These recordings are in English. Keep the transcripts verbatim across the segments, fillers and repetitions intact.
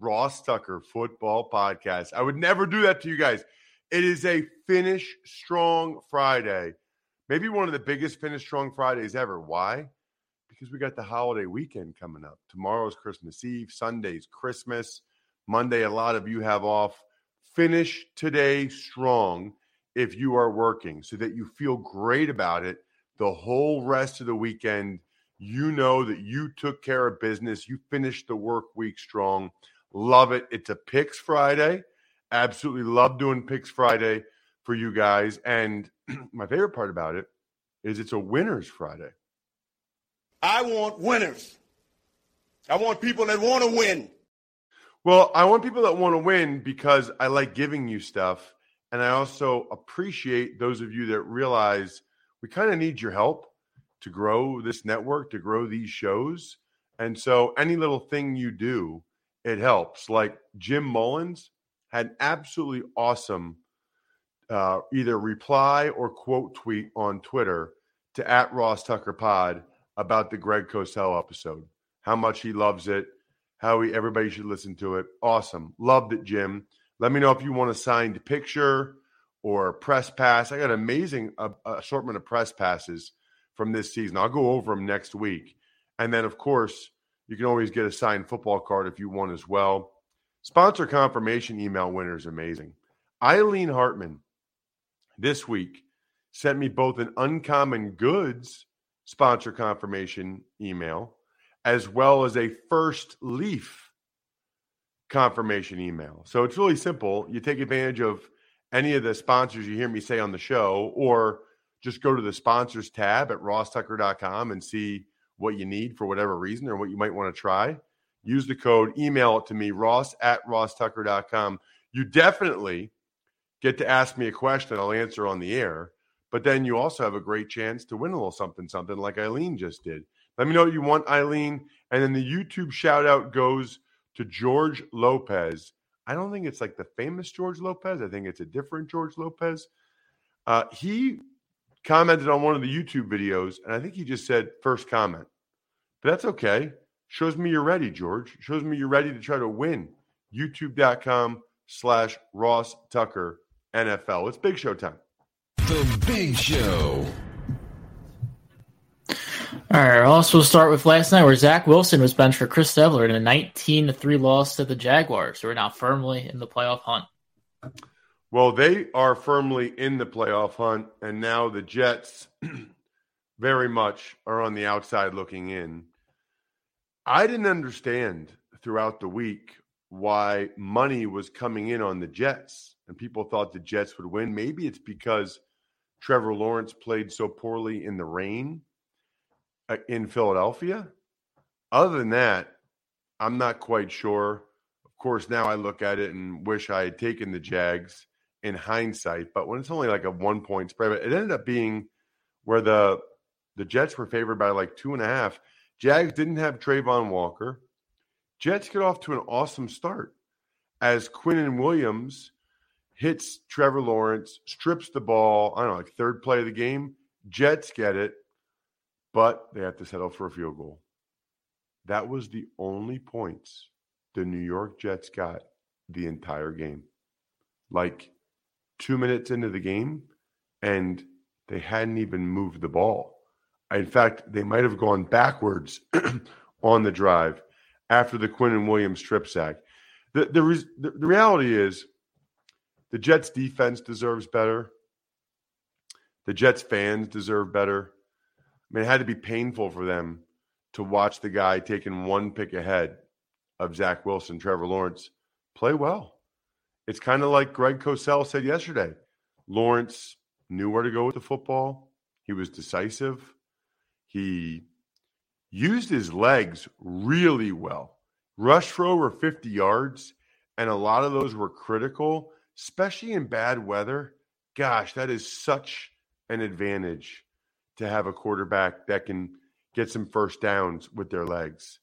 Ross Tucker Football Podcast. I would never do that to you guys. It is a Finish Strong Friday. Maybe one of the biggest Finish Strong Fridays ever. Why? Because we got the holiday weekend coming up. Tomorrow's Christmas Eve. Sunday's Christmas. Monday, a lot of you have off. Finish today strong if you are working so that you feel great about it the whole rest of the weekend. You know that you took care of business. You finished the work week strong. Love it. It's a Picks Friday. Absolutely love doing Picks Friday for you guys. And my favorite part about it is it's a Winners Friday. I want winners. I want people that want to win. Well, I want people that want to win because I like giving you stuff. And I also appreciate those of you that realize we kind of need your help to grow this network, to grow these shows. And so any little thing you do, it helps. Like Jim Mullins had an absolutely awesome uh, either reply or quote tweet on Twitter to at Ross Tucker Pod about the Greg Cosell episode, how much he loves it, how he, everybody should listen to it. Awesome. Loved it, Jim. Let me know if you want a signed picture or press pass. I got an amazing uh, assortment of press passes from this season. I'll go over them next week. And then, of course, you can always get a signed football card if you want as well. Sponsor confirmation email winner is amazing. Eileen Hartman this week sent me both an Uncommon Goods sponsor confirmation email as well as a First Leaf confirmation email. So it's really simple. You take advantage of any of the sponsors you hear me say on the show, or just go to the sponsors tab at Ross Tucker dot com and see what you need for whatever reason or what you might want to try. Use the code, email it to me, Ross at Ross Tucker dot com. You definitely get to ask me a question. I'll answer on the air, but then you also have a great chance to win a little something, something like Eileen just did. Let me know what you want, Eileen. And then the YouTube shout out goes to George Lopez. I don't think it's like the famous George Lopez. I think it's a different George Lopez. Uh, he commented on one of the YouTube videos, and I think he just said first comment. But that's okay. Shows me you're ready, George. Shows me you're ready to try to win. YouTube.com slash Ross Tucker NFL. It's Big Show time. The Big Show. All right, Ross, we'll start with last night where Zach Wilson was benched for Chris Devler in a nineteen to three loss to the Jaguars. Who are now firmly in the playoff hunt. Well, they are firmly in the playoff hunt, and now the Jets very much are on the outside looking in. I didn't understand throughout the week why money was coming in on the Jets, and people thought the Jets would win. Maybe it's because Trevor Lawrence played so poorly in the rain in Philadelphia. Other than that, I'm not quite sure. Of course, now I look at it and wish I had taken the Jags in hindsight, but when it's only like a one-point spread, but it ended up being where the the Jets were favored by like two and a half. Jags didn't have Travon Walker. Jets get off to an awesome start as Quinnen Williams hits Trevor Lawrence, strips the ball, I don't know, like third play of the game, Jets get it, but they have to settle for a field goal. That was the only points the New York Jets got the entire game. Like two minutes into the game, and they hadn't even moved the ball. In fact, they might have gone backwards on the drive after the Quinnen Williams strip sack. The, the, re- the reality is the Jets defense deserves better. The Jets fans deserve better. I mean, it had to be painful for them to watch the guy taking one pick ahead of Zach Wilson, Trevor Lawrence, play well. It's kind of like Greg Cosell said yesterday. Lawrence knew where to go with the football. He was decisive. He used his legs really well. Rushed for over fifty yards, and a lot of those were critical, especially in bad weather. Gosh, that is such an advantage to have a quarterback that can get some first downs with their legs.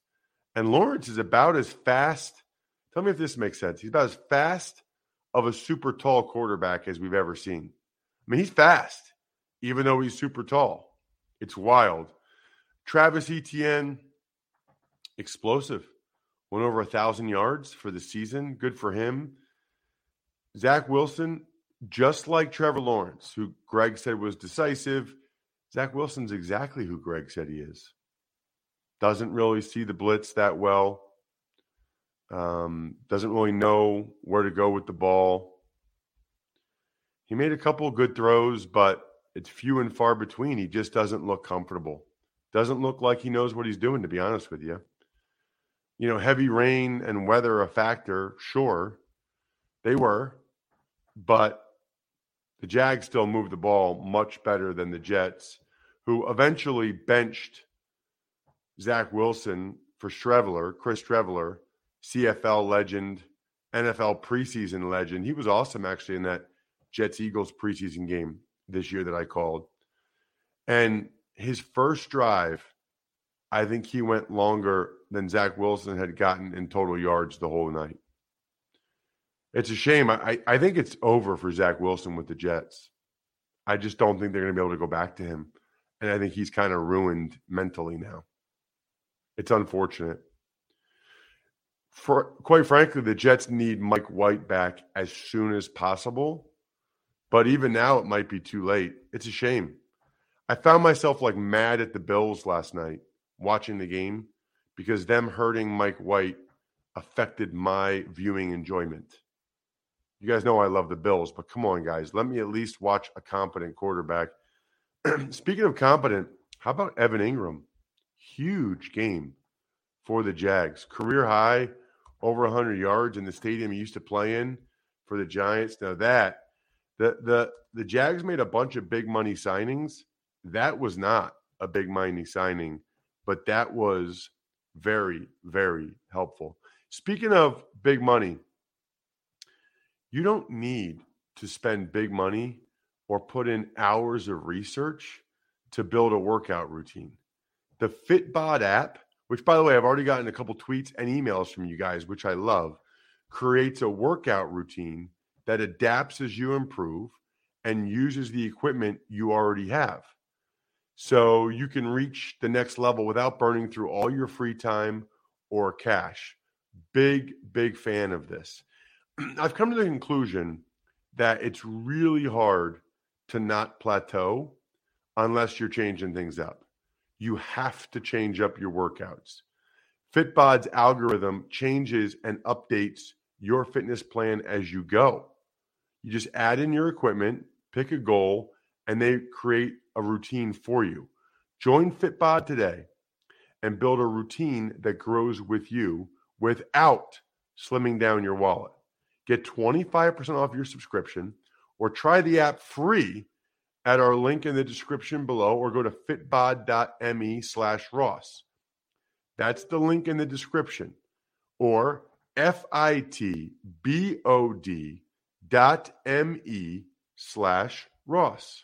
And Lawrence is about as fast. Tell me if this makes sense. He's about as fast of a super tall quarterback as we've ever seen. I mean, he's fast, even though he's super tall. It's wild. Travis Etienne, explosive. Went over one thousand yards for the season. Good for him. Zach Wilson, just like Trevor Lawrence, who Greg said was decisive, Zach Wilson's exactly who Greg said he is. Doesn't really see the blitz that well. Um, doesn't really know where to go with the ball. He made a couple of good throws, but it's few and far between. He just doesn't look comfortable. Doesn't look like he knows what he's doing, to be honest with you. You know, heavy rain and weather a factor, sure. They were. But the Jags still moved the ball much better than the Jets, who eventually benched Zach Wilson for Streveler, Chris Streveler, C F L legend, N F L preseason legend. He was awesome, actually, in that Jets-Eagles preseason game this year that I called. And his first drive, I think he went longer than Zach Wilson had gotten in total yards the whole night. It's a shame. I, I think it's over for Zach Wilson with the Jets. I just don't think they're going to be able to go back to him. And I think he's kind of ruined mentally now. It's unfortunate. For quite frankly, the Jets need Mike White back as soon as possible. But even now, it might be too late. It's a shame. I found myself like mad at the Bills last night watching the game because them hurting Mike White affected my viewing enjoyment. You guys know I love the Bills, but come on, guys. Let me at least watch a competent quarterback. Speaking of competent, how about Evan Ingram? Huge game for the Jags. Career high, over one hundred yards in the stadium he used to play in for the Giants. Now that, the the the Jags made a bunch of big money signings. That was not a big money signing, but that was very, very helpful. Speaking of big money, you don't need to spend big money or put in hours of research to build a workout routine. The FitBod app, which, by the way, I've already gotten a couple tweets and emails from you guys, which I love, creates a workout routine that adapts as you improve and uses the equipment you already have. So you can reach the next level without burning through all your free time or cash. Big, big fan of this. I've come to the conclusion that it's really hard to not plateau unless you're changing things up. You have to change up your workouts. FitBod's algorithm changes and updates your fitness plan as you go. You just add in your equipment, pick a goal, and they create a routine for you. Join FitBod today and build a routine that grows with you without slimming down your wallet. Get twenty-five percent off your subscription or try the app free at our link in the description below or go to fitbod.me slash Ross. That's the link in the description or F I T B O D dot M E slash Ross.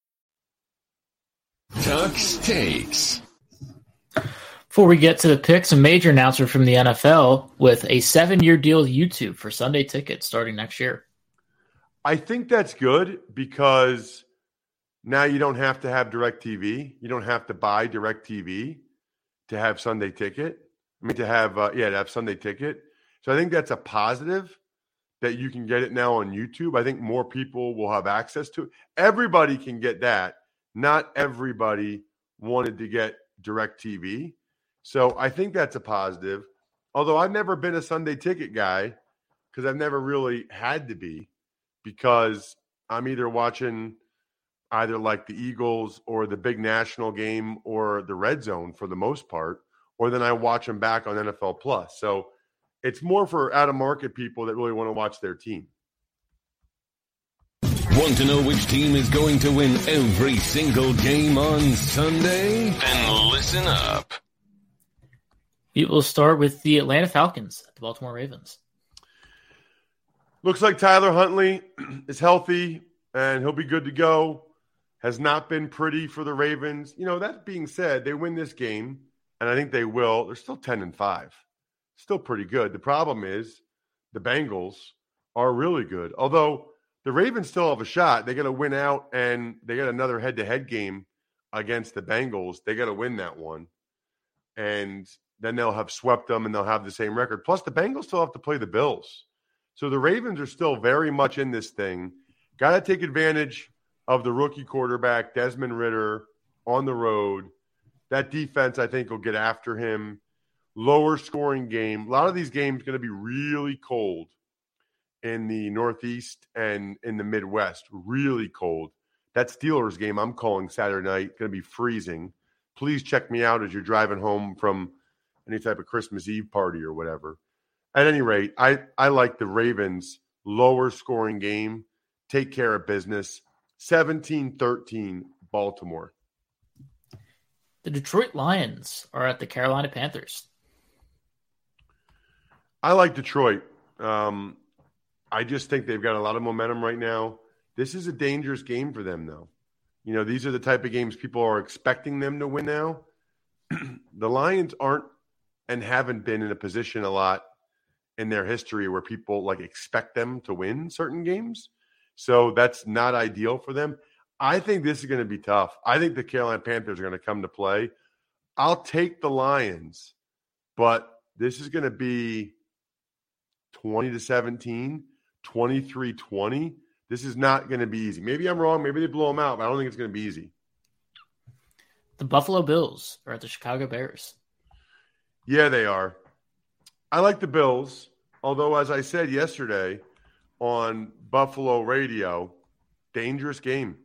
Tux Takes. Before we get to the picks, a major announcement from the N F L with a seven-year deal with YouTube for Sunday Ticket starting next year. I think that's good because now you don't have to have DirecTV. You don't have to buy DirecTV to have Sunday Ticket. I mean, to have uh, yeah, to have Sunday Ticket. So I think that's a positive that you can get it now on YouTube. I think more people will have access to it. Everybody can get that. Not everybody wanted to get DirecTV. So I think that's a positive. Although I've never been a Sunday Ticket guy because I've never really had to be, because I'm either watching either like the Eagles or the big national game or the Red Zone for the most part, or then I watch them back on N F L Plus. So it's more for out-of-market people that really want to watch their team. Want to know which team is going to win every single game on Sunday? Then listen up. We will start with the Atlanta Falcons at the Baltimore Ravens. Looks like Tyler Huntley is healthy and he'll be good to go. Has not been pretty for the Ravens. You know, that being said, they win this game, and I think they will. They're still ten and five. Still pretty good. The problem is the Bengals are really good. Although the Ravens still have a shot. They got to win out, and they got another head-to-head game against the Bengals. They got to win that one, and then they'll have swept them, and they'll have the same record. Plus, the Bengals still have to play the Bills. So the Ravens are still very much in this thing. Got to take advantage of the rookie quarterback, Desmond Ridder, on the road. That defense, I think, will get after him. Lower scoring game. A lot of these games are going to be really cold in the Northeast and in the Midwest, really cold. That Steelers game I'm calling Saturday night, going to be freezing. Please check me out as you're driving home from any type of Christmas Eve party or whatever. At any rate, I, I like the Ravens' lower scoring game. Take care of business. seventeen thirteen Baltimore. The Detroit Lions are at the Carolina Panthers. I like Detroit. Um, I just think they've got a lot of momentum right now. This is a dangerous game for them, though. You know, these are the type of games people are expecting them to win now. The Lions aren't and haven't been in a position a lot in their history where people, like, expect them to win certain games. So that's not ideal for them. I think this is going to be tough. I think the Carolina Panthers are going to come to play. I'll take the Lions, but this is going to be twenty to seventeen. twenty-three twenty. This is not going to be easy. Maybe I'm wrong. Maybe they blow them out, but I don't think it's going to be easy. The Buffalo Bills are at the Chicago Bears. Yeah, they are. I like the Bills, although, as I said yesterday on Buffalo Radio, dangerous game.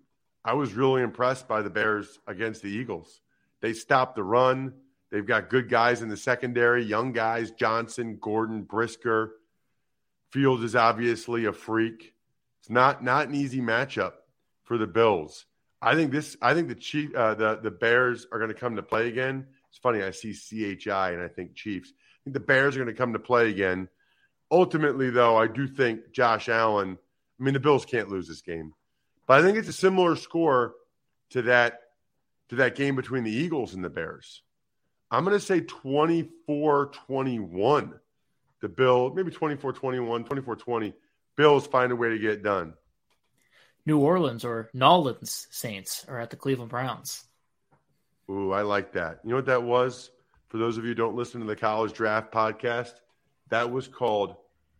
I was really impressed by the Bears against the Eagles. They stopped the run. They've got good guys in the secondary, young guys, Johnson, Gordon, Brisker. Fields is obviously a freak. It's not not an easy matchup for the Bills. I think this. I think the Chief, uh, the the Bears are going to come to play again. It's funny. I see C H I and I think Chiefs. I think the Bears are going to come to play again. Ultimately, though, I do think Josh Allen. I mean, the Bills can't lose this game, but I think it's a similar score to that to that game between the Eagles and the Bears. I'm going to say twenty-four twenty-one. The Bill, maybe twenty-four twenty-one, twenty-four twenty. Bills find a way to get it done. New Orleans or Nolans Saints are at the Cleveland Browns. Ooh, I like that. You know what that was? For those of you who don't listen to the College Draft Podcast, that was called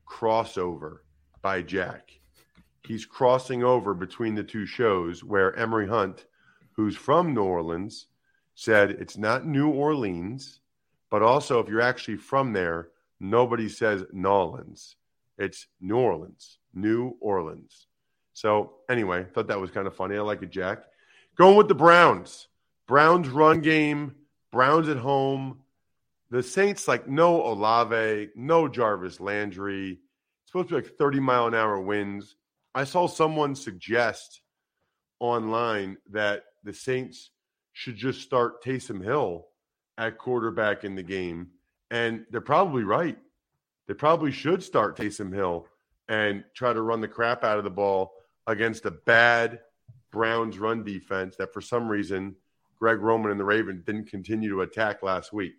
Crossover by Jack. He's crossing over between the two shows where Emory Hunt, who's from New Orleans, said it's not New Orleans, but also if you're actually from there, nobody says Nolans. It's New Orleans. New Orleans. So anyway, thought that was kind of funny. I like it, Jack. Going with the Browns. Browns run game. Browns at home. The Saints, like, no Olave, no Jarvis Landry. It's supposed to be like thirty-mile-an-hour winds. I saw someone suggest online that the Saints should just start Taysom Hill at quarterback in the game. And they're probably right. They probably should start Taysom Hill and try to run the crap out of the ball against a bad Browns run defense that for some reason Greg Roman and the Ravens didn't continue to attack last week.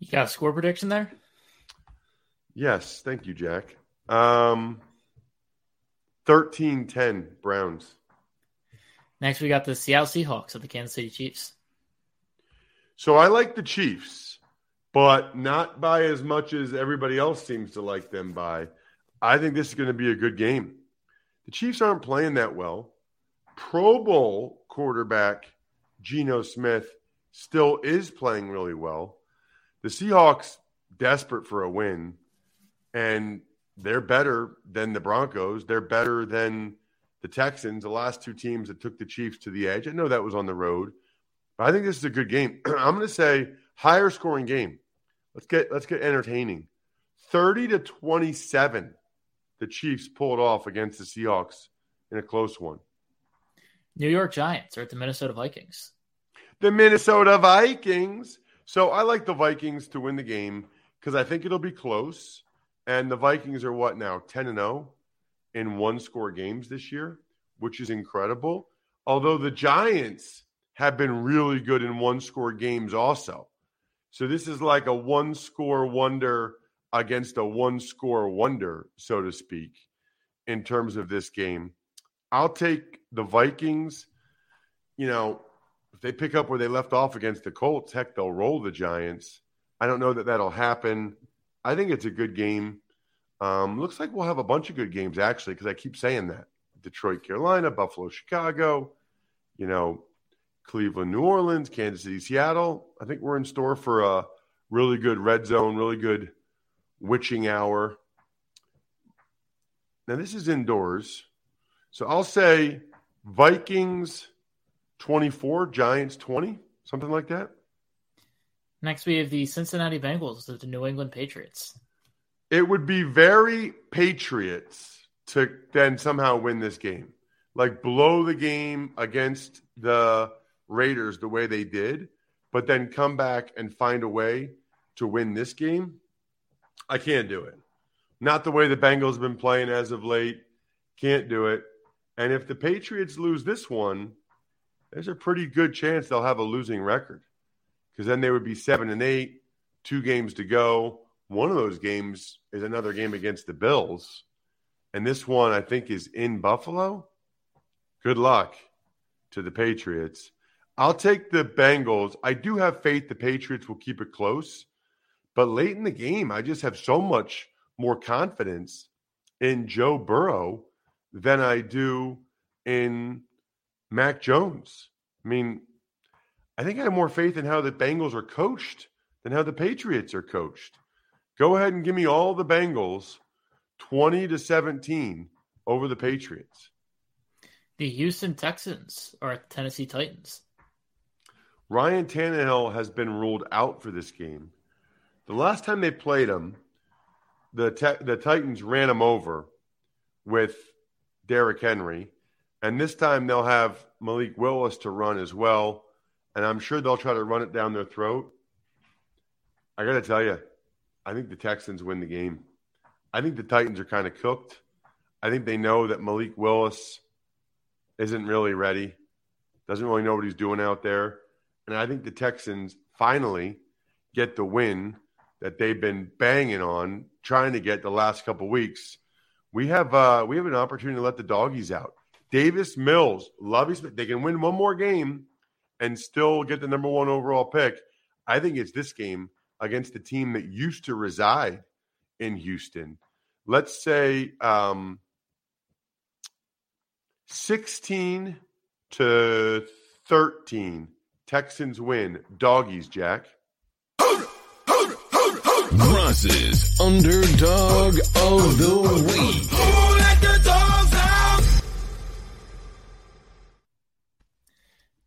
You got a score prediction there? Yes. Thank you, Jack. Um, thirteen ten Browns. Next, we got the Seattle Seahawks at the Kansas City Chiefs. So I like the Chiefs, but not by as much as everybody else seems to like them by. I think this is going to be a good game. The Chiefs aren't playing that well. Pro Bowl quarterback Geno Smith still is playing really well. The Seahawks desperate for a win, and they're better than the Broncos. They're better than the Texans, the last two teams that took the Chiefs to the edge. I know that was on the road, but I think this is a good game. I'm going to say higher scoring game. Let's get let's get entertaining. thirty to twenty-seven, the Chiefs pulled off against the Seahawks in a close one. New York Giants are at the Minnesota Vikings. The Minnesota Vikings. So I like the Vikings to win the game because I think it'll be close. And the Vikings are what now, ten and oh in one-score games this year, which is incredible. Although the Giants have been really good in one-score games also. So this is like a one-score wonder against a one-score wonder, so to speak, in terms of this game. I'll take the Vikings. You know, if they pick up where they left off against the Colts, heck, they'll roll the Giants. I don't know that that'll happen. I think it's a good game. Um, looks like we'll have a bunch of good games, actually, because I keep saying that. Detroit, Carolina, Buffalo, Chicago, you know, Cleveland, New Orleans, Kansas City, Seattle. I think we're in store for a really good red zone, really good witching hour. Now, this is indoors. So I'll say Vikings twenty-four, Giants twenty, something like that. Next, we have the Cincinnati Bengals with the New England Patriots. It would be very Patriots to then somehow win this game. Like blow the game against the Raiders the way they did, but then come back and find a way to win this game. I can't do it. Not the way the Bengals have been playing as of late. Can't do it. And if the Patriots lose this one, there's a pretty good chance they'll have a losing record. Because then they would be seven and eight, two games to go. One of those games is another game against the Bills. And this one, I think, is in Buffalo. Good luck to the Patriots. I'll take the Bengals. I do have faith the Patriots will keep it close. But late in the game, I just have so much more confidence in Joe Burrow than I do in Mac Jones. I mean, I think I have more faith in how the Bengals are coached than how the Patriots are coached. Go ahead and give me all the Bengals twenty to seventeen over the Patriots. The Houston Texans are at the Tennessee Titans. Ryan Tannehill has been ruled out for this game. The last time they played him, the te- the Titans ran him over with Derrick Henry. And this time they'll have Malik Willis to run as well. And I'm sure they'll try to run it down their throat. I got to tell you, I think the Texans win the game. I think the Titans are kind of cooked. I think they know that Malik Willis isn't really ready, doesn't really know what he's doing out there. And I think the Texans finally get the win that they've been banging on, trying to get the last couple weeks. We have uh, we have an opportunity to let the doggies out. Davis Mills, Lovie Smith, they can win one more game and still get the number one overall pick. I think it's this game against the team that used to reside in Houston. Let's say um, sixteen to thirteen, Texans win. Doggies, Jack. Ross's Underdog of the Week.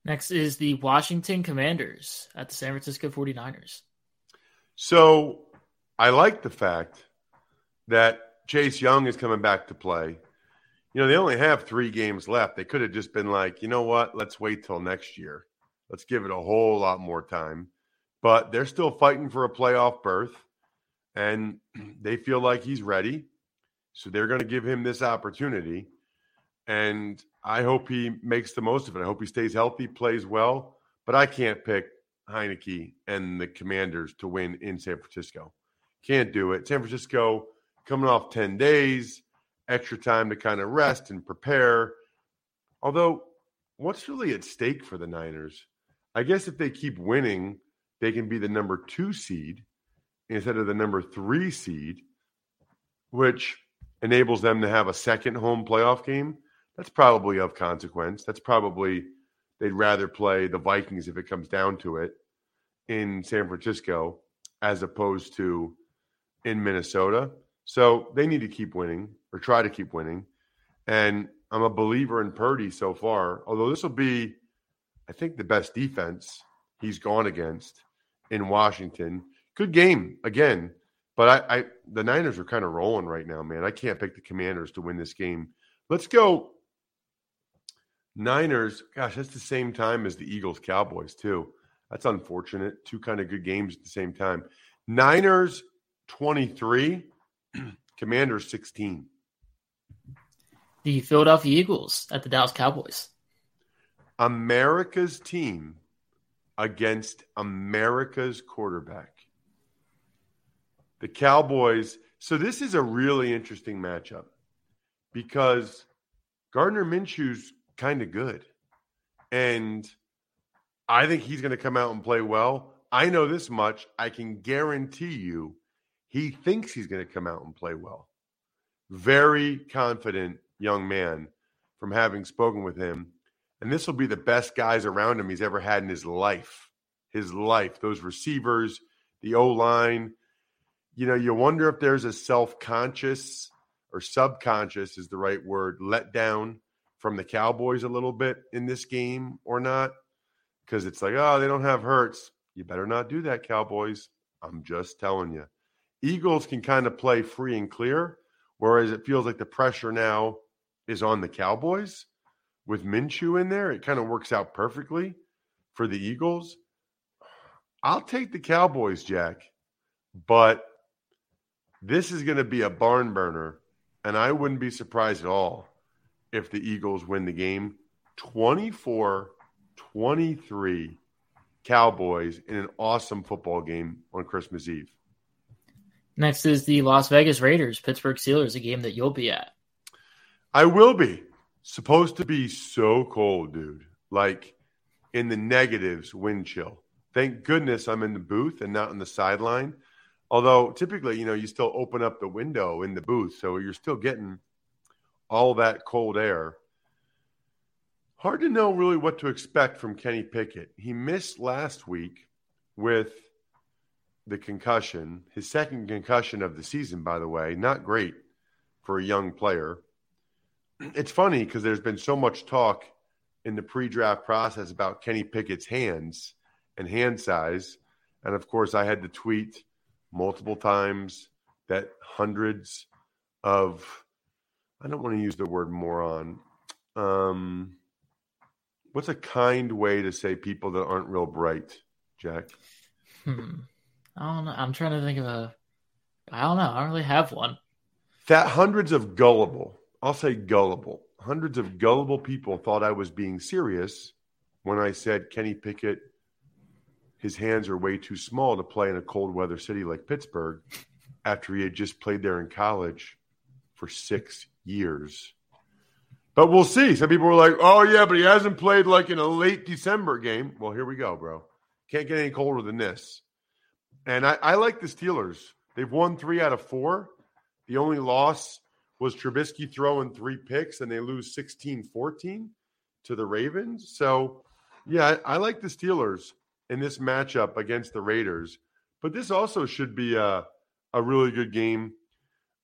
Next is the Washington Commanders at the San Francisco forty-niners. So I like the fact that Chase Young is coming back to play. You know, they only have three games left. They could have just been like, you know what, let's wait till next year. Let's give it a whole lot more time. But they're still fighting for a playoff berth, and they feel like he's ready. So they're going to give him this opportunity, and I hope he makes the most of it. I hope he stays healthy, plays well. But I can't pick Heineke and the Commanders to win in San Francisco. Can't do it. San Francisco coming off ten days, extra time to kind of rest and prepare. Although, what's really at stake for the Niners? I guess if they keep winning, they can be the number two seed instead of the number three seed, which enables them to have a second home playoff game. That's probably of consequence. That's probably they'd rather play the Vikings, if it comes down to it, in San Francisco as opposed to in Minnesota. So they need to keep winning or try to keep winning. And I'm a believer in Purdy so far, although this will be, I think, the best defense he's gone against in Washington. Good game again. But I, I the Niners are kind of rolling right now, man. I can't pick the Commanders to win this game. Let's go Niners. Gosh, that's the same time as the Eagles Cowboys, too. That's unfortunate. Two kind of good games at the same time. Niners twenty-three, Commanders sixteen. The Philadelphia Eagles at the Dallas Cowboys. America's team against America's quarterback. The Cowboys. So this is a really interesting matchup because Gardner Minshew's kind of good. And I think he's going to come out and play well. I know this much. I can guarantee you he thinks he's going to come out and play well. Very confident young man from having spoken with him. And this will be the best guys around him he's ever had in his life. His life. Those receivers, the O-line. You know, you wonder if there's a self-conscious or subconscious is the right word, letdown from the Cowboys a little bit in this game or not. Because it's like, oh, they don't have Hurts. You better not do that, Cowboys. I'm just telling you. Eagles can kind of play free and clear, whereas it feels like the pressure now is on the Cowboys. With Minshew in there, it kind of works out perfectly for the Eagles. I'll take the Cowboys, Jack, but this is going to be a barn burner, and I wouldn't be surprised at all if the Eagles win the game twenty-four twenty-three Cowboys in an awesome football game on Christmas Eve. Next is the Las Vegas Raiders, Pittsburgh Steelers, a game that you'll be at. I will be. Supposed to be so cold, dude. Like in the negatives, wind chill. Thank goodness I'm in the booth and not on the sideline. Although typically, you know, you still open up the window in the booth, so you're still getting all that cold air. Hard to know really what to expect from Kenny Pickett. He missed last week with the concussion, his second concussion of the season, by the way. Not great for a young player. It's funny because there's been so much talk in the pre-draft process about Kenny Pickett's hands and hand size. And, of course, I had to tweet multiple times that hundreds of – I don't want to use the word moron. Um, what's a kind way to say people that aren't real bright, Jack? Hmm. I don't know. I'm trying to think of a – I don't know. I don't really have one. That hundreds of gullible – I'll say gullible. Hundreds of gullible people thought I was being serious when I said Kenny Pickett – his hands are way too small to play in a cold weather city like Pittsburgh after he had just played there in college for six years. But we'll see. Some people were like, oh, yeah, but he hasn't played like in a late December game. Well, here we go, bro. Can't get any colder than this. And I, I like the Steelers. They've won three out of four. The only loss was Trubisky throwing three picks, and they lose sixteen fourteen to the Ravens. So, yeah, I, I like the Steelers in this matchup against the Raiders. But this also should be a, a really good game.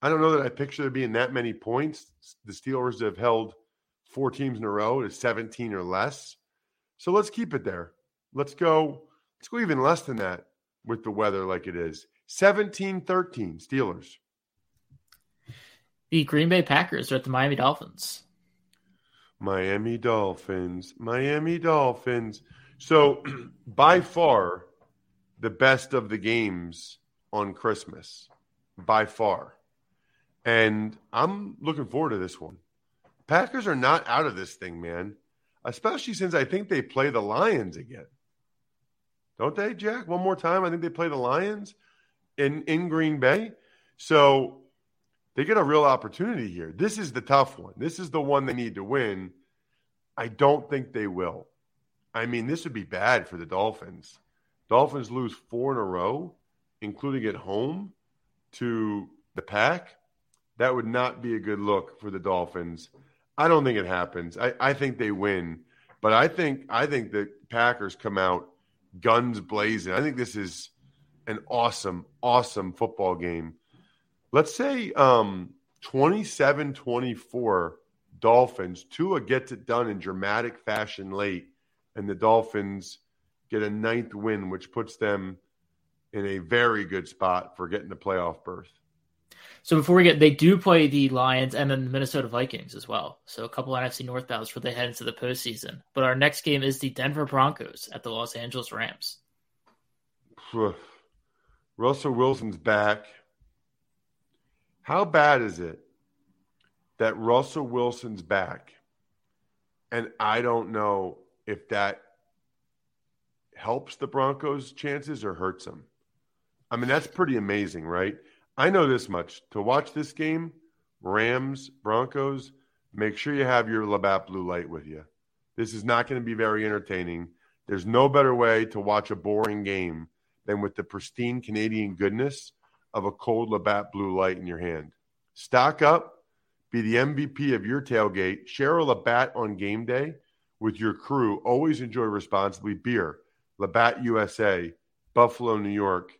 I don't know that I picture there being that many points. The Steelers have held four teams in a row to seventeen or less. So let's keep it there. Let's go. Let's go even less than that with the weather like it is. seventeen thirteen Steelers. The Green Bay Packers are at the Miami Dolphins. Miami Dolphins. Miami Dolphins. So by far the best of the games on Christmas. By far. And I'm looking forward to this one. Packers are not out of this thing, man. Especially since I think they play the Lions again. Don't they, Jack? One more time. I think they play the Lions in, in Green Bay. So they get a real opportunity here. This is the tough one. This is the one they need to win. I don't think they will. I mean, this would be bad for the Dolphins. Dolphins lose four in a row, including at home to the Pack. That would not be a good look for the Dolphins. I don't think it happens. I, I think they win. But I think I think the Packers come out guns blazing. I think this is an awesome, awesome football game. Let's say um, twenty-seven twenty-four Dolphins. Tua gets it done in dramatic fashion late, and the Dolphins get a ninth win, which puts them in a very good spot for getting the playoff berth. So before we get, they do play the Lions and then the Minnesota Vikings as well. So a couple of N F C North bouts before they head into the postseason. But our next game is the Denver Broncos at the Los Angeles Rams. Russell Wilson's back. How bad is it that Russell Wilson's back? And I don't know if that helps the Broncos' chances or hurts them. I mean, that's pretty amazing, right? I know this much. To watch this game, Rams, Broncos, make sure you have your Labatt Blue Light with you. This is not going to be very entertaining. There's no better way to watch a boring game than with the pristine Canadian goodness of a cold Labatt Blue Light in your hand. Stock up, be the M V P of your tailgate, share a Labatt on game day with your crew. Always enjoy responsibly. Beer, Labatt U S A, Buffalo, New York.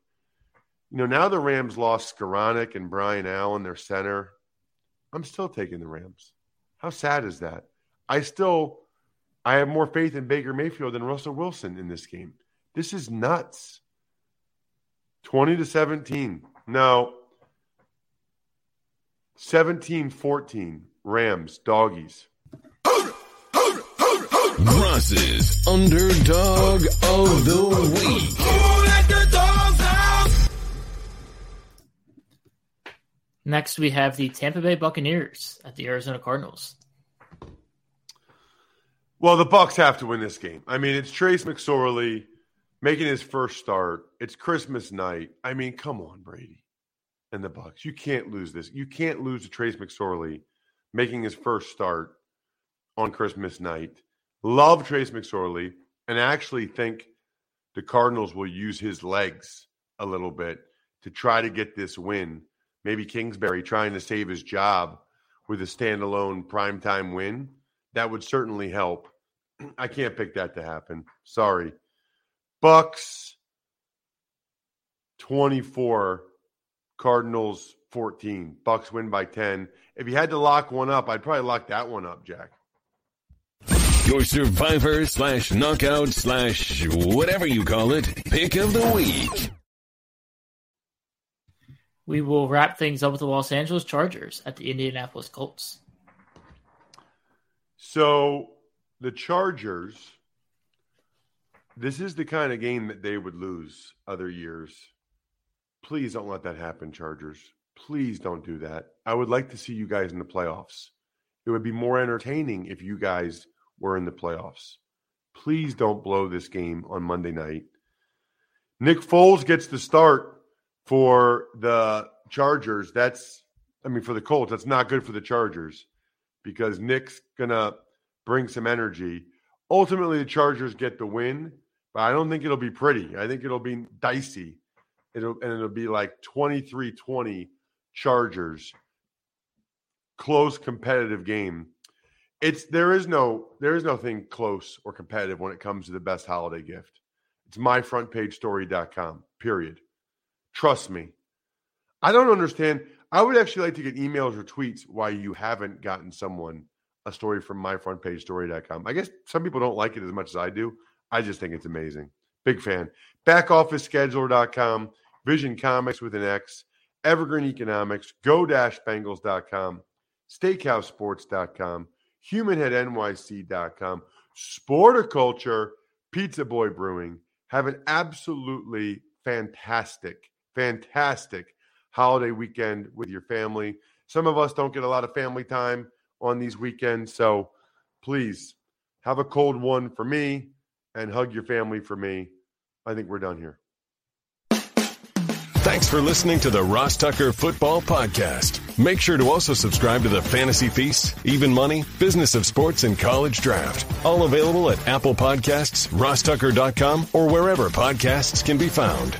You know, now the Rams lost Skoranek and Brian Allen, their center. I'm still taking the Rams. How sad is that? I still, I have more faith in Baker Mayfield than Russell Wilson in this game. This is nuts. twenty to seventeen. No. seventeen fourteen. Rams, doggies. Ross's underdog of the week. Next, we have the Tampa Bay Buccaneers at the Arizona Cardinals. Well, the Bucs have to win this game. I mean, it's Trace McSorley making his first start. It's Christmas night. I mean, come on, Brady and the Bucs. You can't lose this. You can't lose to Trace McSorley making his first start on Christmas night. Love Trace McSorley, and actually think the Cardinals will use his legs a little bit to try to get this win. Maybe Kingsbury trying to save his job with a standalone primetime win. That would certainly help. I can't pick that to happen. Sorry. Bucks twenty-four, Cardinals fourteen. Bucks win by ten. If you had to lock one up, I'd probably lock that one up, Jack. Your survivor slash knockout slash whatever you call it, pick of the week. We will wrap things up with the Los Angeles Chargers at the Indianapolis Colts. So the Chargers, this is the kind of game that they would lose other years. Please don't let that happen, Chargers. Please don't do that. I would like to see you guys in the playoffs. It would be more entertaining if you guys were in the playoffs. Please don't blow this game on Monday night. Nick Foles gets the start for the Chargers. That's, I mean, for the Colts, that's not good for the Chargers because Nick's going to bring some energy. Ultimately, the Chargers get the win, but I don't think it'll be pretty. I think it'll be dicey. It'll and it'll be like twenty-three twenty Chargers. Close, competitive game. It's there is no there is nothing close or competitive when it comes to the best holiday gift. It's my front page story dot com, period. Trust me. I don't understand. I would actually like to get emails or tweets why you haven't gotten someone a story from my front page story dot com. I guess some people don't like it as much as I do. I just think it's amazing. Big fan. back office scheduler dot com, Vision Comics with an X, Evergreen Economics, go dash bengals dot com, steakhouse sports dot com, human head N Y C dot com, Sporticulture, Pizza Boy Brewing. Have an absolutely fantastic, fantastic holiday weekend with your family. Some of us don't get a lot of family time on these weekends, so please have a cold one for me and hug your family for me. I think we're done here. Thanks for listening to the Ross Tucker Football Podcast. Make sure to also subscribe to the Fantasy Feast, Even Money, Business of Sports, and College Draft. All available at Apple Podcasts, Ross Tucker dot com, or wherever podcasts can be found.